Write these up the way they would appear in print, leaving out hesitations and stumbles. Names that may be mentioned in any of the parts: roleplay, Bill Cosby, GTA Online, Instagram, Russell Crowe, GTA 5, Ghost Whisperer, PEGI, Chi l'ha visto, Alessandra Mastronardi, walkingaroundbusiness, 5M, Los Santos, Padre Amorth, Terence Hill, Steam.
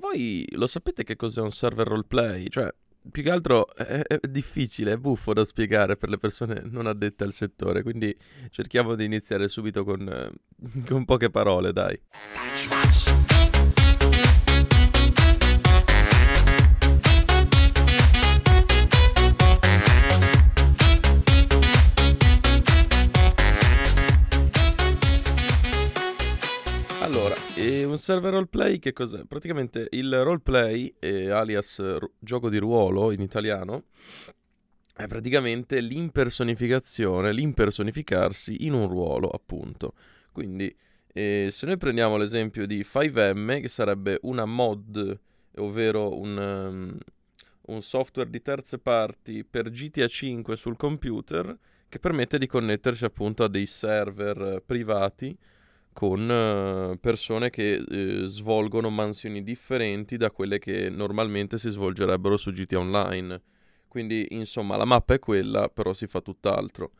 voi lo sapete che cos'è un server roleplay? Cioè, più che altro è difficile, è buffo da spiegare per le persone non addette al settore, quindi cerchiamo di iniziare subito con poche parole, dai. Allora, un server roleplay che cos'è? Praticamente il roleplay, alias gioco di ruolo in italiano, è praticamente l'impersonificazione, l'impersonificarsi in un ruolo, appunto. Quindi, se noi prendiamo l'esempio di 5M, che sarebbe una mod, ovvero un software di terze parti per GTA 5 sul computer, che permette di connettersi appunto a dei server privati con persone che svolgono mansioni differenti da quelle che normalmente si svolgerebbero su GTA Online. Quindi, insomma, la mappa è quella, però si fa tutt'altro.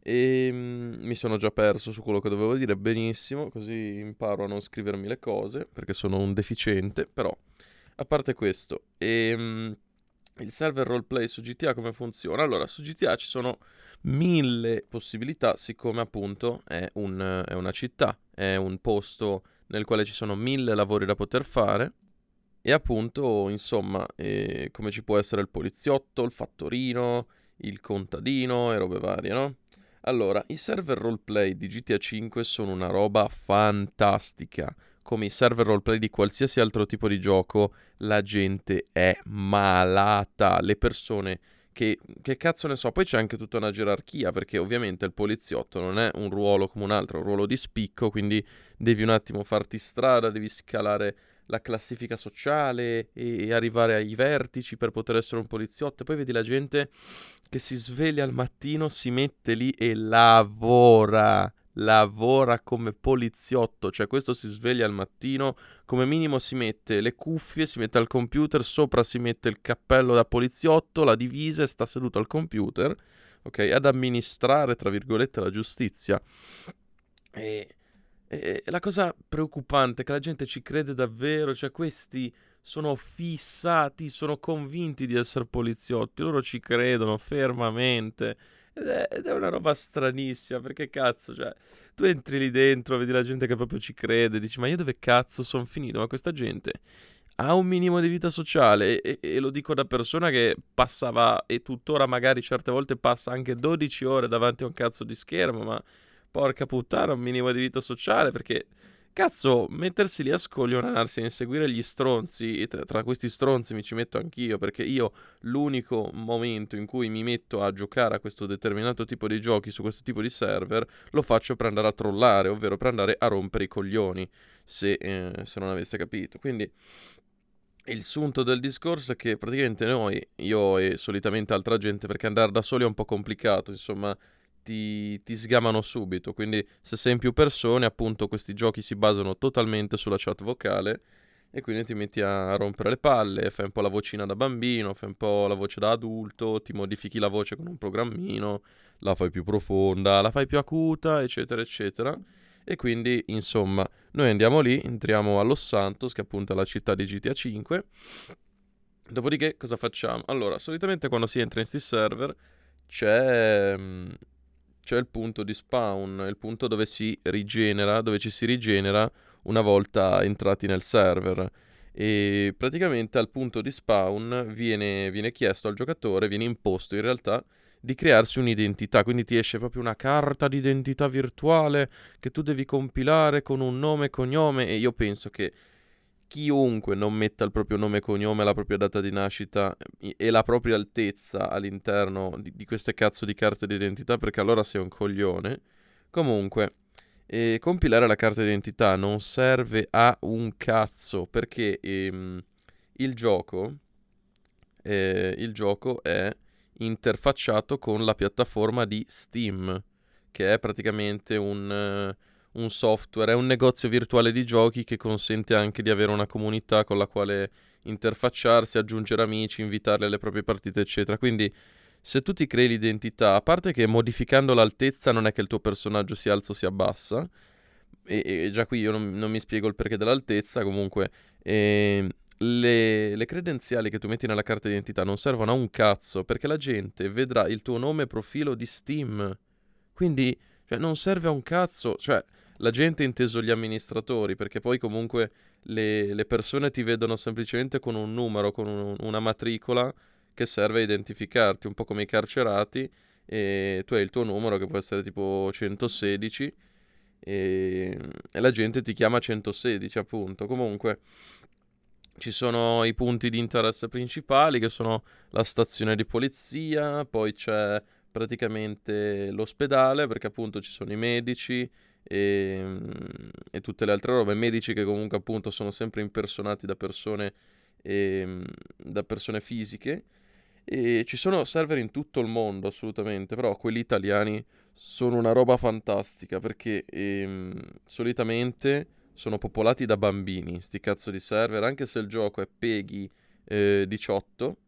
E mi sono già perso su quello che dovevo dire, benissimo, così imparo a non scrivermi le cose, perché sono un deficiente, però, a parte questo, il server roleplay su GTA come funziona? Allora, su GTA ci sono 1000 possibilità, siccome appunto è una città, è un posto nel quale ci sono 1000 lavori da poter fare, e appunto, insomma, come ci può essere il poliziotto, il fattorino, il contadino e robe varie, no? Allora, i server roleplay di GTA 5 sono una roba fantastica. Come i server roleplay di qualsiasi altro tipo di gioco, la gente è malata, le persone che cazzo ne so. Poi c'è anche tutta una gerarchia, perché ovviamente il poliziotto non è un ruolo come un altro, è un ruolo di spicco, quindi devi un attimo farti strada, devi scalare la classifica sociale e arrivare ai vertici per poter essere un poliziotto. E poi vedi la gente che si sveglia al mattino, si mette lì e lavora come poliziotto. Cioè, questo si sveglia al mattino, come minimo si mette le cuffie, si mette al computer, sopra si mette il cappello da poliziotto, la divisa, e sta seduto al computer, ok, ad amministrare, tra virgolette, la giustizia. E la cosa preoccupante è che la gente ci crede davvero. Cioè, questi sono fissati, sono convinti di essere poliziotti, loro ci credono fermamente. Ed è una roba stranissima, perché cazzo, cioè, tu entri lì dentro, vedi la gente che proprio ci crede, dici, ma io dove cazzo sono finito? Ma questa gente ha un minimo di vita sociale, e lo dico da persona che passava, e tuttora magari certe volte passa anche 12 ore davanti a un cazzo di schermo, ma porca puttana, un minimo di vita sociale, perché cazzo, mettersi lì a scoglionarsi, a inseguire gli stronzi, e tra questi stronzi mi ci metto anch'io, perché io l'unico momento in cui mi metto a giocare a questo determinato tipo di giochi su questo tipo di server lo faccio per andare a trollare, ovvero per andare a rompere i coglioni, se non aveste capito. Quindi il sunto del discorso è che praticamente noi, io e solitamente altra gente, perché andare da soli è un po' complicato, insomma, ti sgamano subito. Quindi se sei in più persone, appunto, questi giochi si basano totalmente sulla chat vocale, e quindi ti metti a rompere le palle, fai un po' la vocina da bambino, fai un po' la voce da adulto, ti modifichi la voce con un programmino, la fai più profonda, la fai più acuta, eccetera eccetera. E quindi, insomma, noi andiamo lì, entriamo a Los Santos, che appunto è la città di GTA 5. Dopodiché cosa facciamo? Allora, solitamente quando si entra in questi server c'è il punto di spawn, il punto dove si rigenera, dove ci si rigenera una volta entrati nel server. E praticamente al punto di spawn viene chiesto al giocatore, viene imposto in realtà, di crearsi un'identità. Quindi ti esce proprio una carta d'identità virtuale che tu devi compilare con un nome e cognome, e io penso che chiunque non metta il proprio nome e cognome, la propria data di nascita e la propria altezza all'interno di queste cazzo di carte d'identità, perché allora sei un coglione. Comunque, compilare la carta d'identità non serve a un cazzo, perché il gioco è interfacciato con la piattaforma di Steam, che è praticamente un software, è un negozio virtuale di giochi che consente anche di avere una comunità con la quale interfacciarsi, aggiungere amici, invitarli alle proprie partite, eccetera. Quindi, se tu ti crei l'identità, a parte che modificando l'altezza non è che il tuo personaggio si alza o si abbassa, e già qui io non mi spiego il perché dell'altezza, comunque credenziali che tu metti nella carta d'identità non servono a un cazzo, perché la gente vedrà il tuo nome e profilo di Steam. Quindi, cioè, non serve a un cazzo, cioè, la gente, inteso gli amministratori, perché poi comunque le persone ti vedono semplicemente con un numero, con una matricola che serve a identificarti, un po' come i carcerati, e tu hai il tuo numero che può essere tipo 116 e la gente ti chiama 116, appunto. Comunque ci sono i punti di interesse principali, che sono la stazione di polizia, poi c'è praticamente l'ospedale, perché appunto ci sono i medici e tutte le altre robe, medici che comunque appunto sono sempre impersonati da persone fisiche, e ci sono server in tutto il mondo assolutamente, però quelli italiani sono una roba fantastica, perché solitamente sono popolati da bambini sti cazzo di server, anche se il gioco è PEGI 18,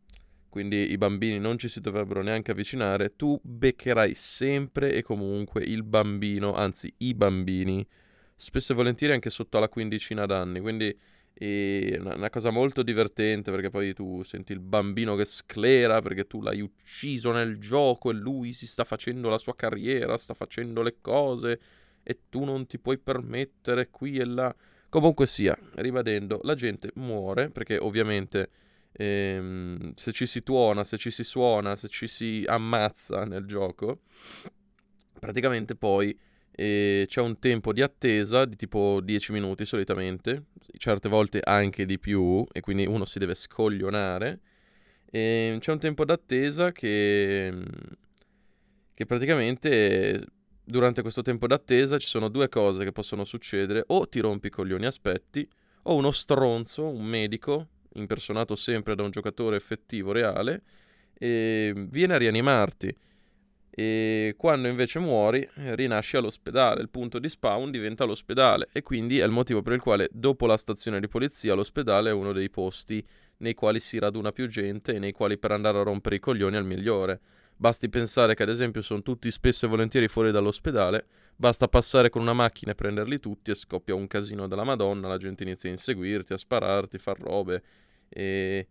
quindi i bambini non ci si dovrebbero neanche avvicinare, tu beccherai sempre e comunque il bambino, anzi i bambini, spesso e volentieri anche sotto alla quindicina d'anni, quindi è una cosa molto divertente, perché poi tu senti il bambino che sclera perché tu l'hai ucciso nel gioco e lui si sta facendo la sua carriera, sta facendo le cose e tu non ti puoi permettere qui e là. Comunque sia, ribadendo, la gente muore, perché ovviamente se ci si tuona, se ci si suona, se ci si ammazza nel gioco, praticamente poi c'è un tempo di attesa di tipo 10 minuti solitamente, certe volte anche di più, e quindi uno si deve scoglionare. E c'è un tempo d'attesa che praticamente durante questo tempo d'attesa ci sono due cose che possono succedere: o ti rompi i coglioni, aspetti, o uno stronzo, un medico impersonato sempre da un giocatore effettivo reale, viene a rianimarti, e quando invece muori rinasci all'ospedale, il punto di spawn diventa l'ospedale, e quindi è il motivo per il quale dopo la stazione di polizia l'ospedale è uno dei posti nei quali si raduna più gente e nei quali per andare a rompere i coglioni è il migliore. Basti pensare che ad esempio sono tutti spesso e volentieri fuori dall'ospedale, basta passare con una macchina e prenderli tutti e scoppia un casino della Madonna, la gente inizia a inseguirti, a spararti, far robe, e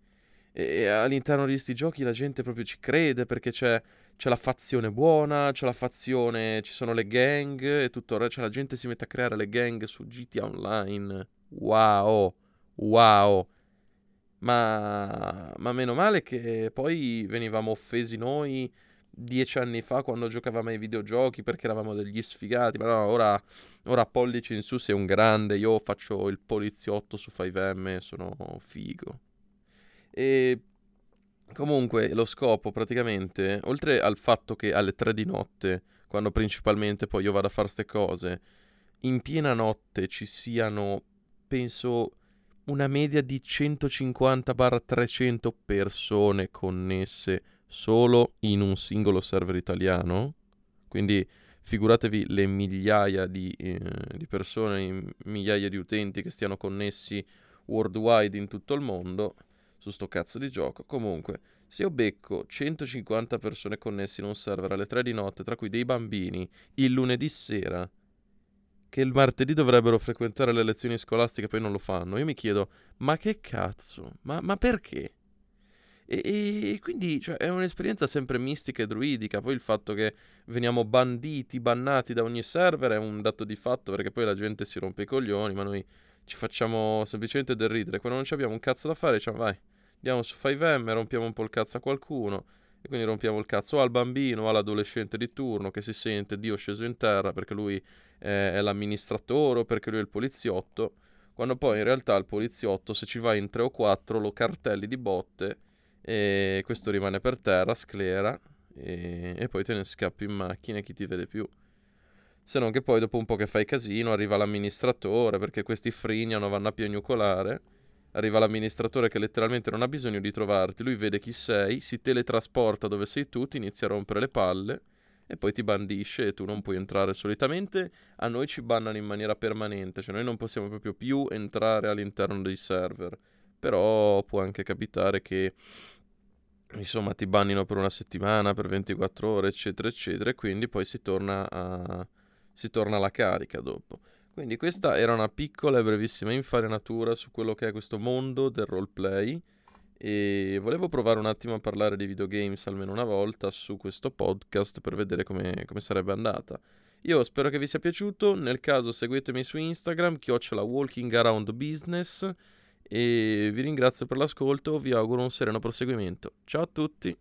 all'interno di sti giochi la gente proprio ci crede, perché c'è la fazione buona, c'è la fazione, ci sono le gang e tutto, cioè la gente si mette a creare le gang su GTA Online. Wow. Ma meno male che poi venivamo offesi noi 10 anni fa quando giocavamo ai videogiochi perché eravamo degli sfigati, ma no, ora pollice in su, sei un grande, io faccio il poliziotto su 5M, sono figo. E comunque lo scopo praticamente, oltre al fatto che alle 3 di notte, quando principalmente poi io vado a fare ste cose, in piena notte ci siano, penso, una media di 150-300 persone connesse solo in un singolo server italiano, quindi figuratevi le migliaia di persone, migliaia di utenti che stiano connessi worldwide in tutto il mondo su sto cazzo di gioco. Comunque, se io becco 150 persone connesse in un server alle 3 di notte, tra cui dei bambini, il lunedì sera, che il martedì dovrebbero frequentare le lezioni scolastiche, poi non lo fanno, io mi chiedo, ma che cazzo? Ma perché? E quindi, cioè, è un'esperienza sempre mistica e druidica. Poi il fatto che veniamo bannati da ogni server è un dato di fatto, perché poi la gente si rompe i coglioni, ma noi ci facciamo semplicemente del ridere. Quando non ci abbiamo un cazzo da fare, diciamo, vai, andiamo su 5M, rompiamo un po' il cazzo a qualcuno, e quindi rompiamo il cazzo al bambino o all'adolescente di turno che si sente Dio sceso in terra perché lui è l'amministratore o perché lui è il poliziotto, quando poi in realtà il poliziotto, se ci va in 3 o 4, lo cartelli di botte e questo rimane per terra, sclera, e poi te ne scappi in macchina e chi ti vede più. Se non che poi dopo un po' che fai casino arriva l'amministratore, perché questi frignano, vanno a piagnucolare, arriva l'amministratore che letteralmente non ha bisogno di trovarti, lui vede chi sei, si teletrasporta dove sei tu, ti inizia a rompere le palle e poi ti bandisce e tu non puoi entrare. Solitamente a noi ci bannano in maniera permanente, cioè noi non possiamo proprio più entrare all'interno dei server, però può anche capitare che, insomma, ti bannino per una settimana, per 24 ore, eccetera, eccetera, e quindi poi si torna alla carica dopo. Quindi questa era una piccola e brevissima infarinatura su quello che è questo mondo del roleplay, e volevo provare un attimo a parlare di videogames almeno una volta su questo podcast per vedere come sarebbe andata. Io spero che vi sia piaciuto, nel caso seguitemi su Instagram @walkingaroundbusiness e vi ringrazio per l'ascolto, vi auguro un sereno proseguimento. Ciao a tutti!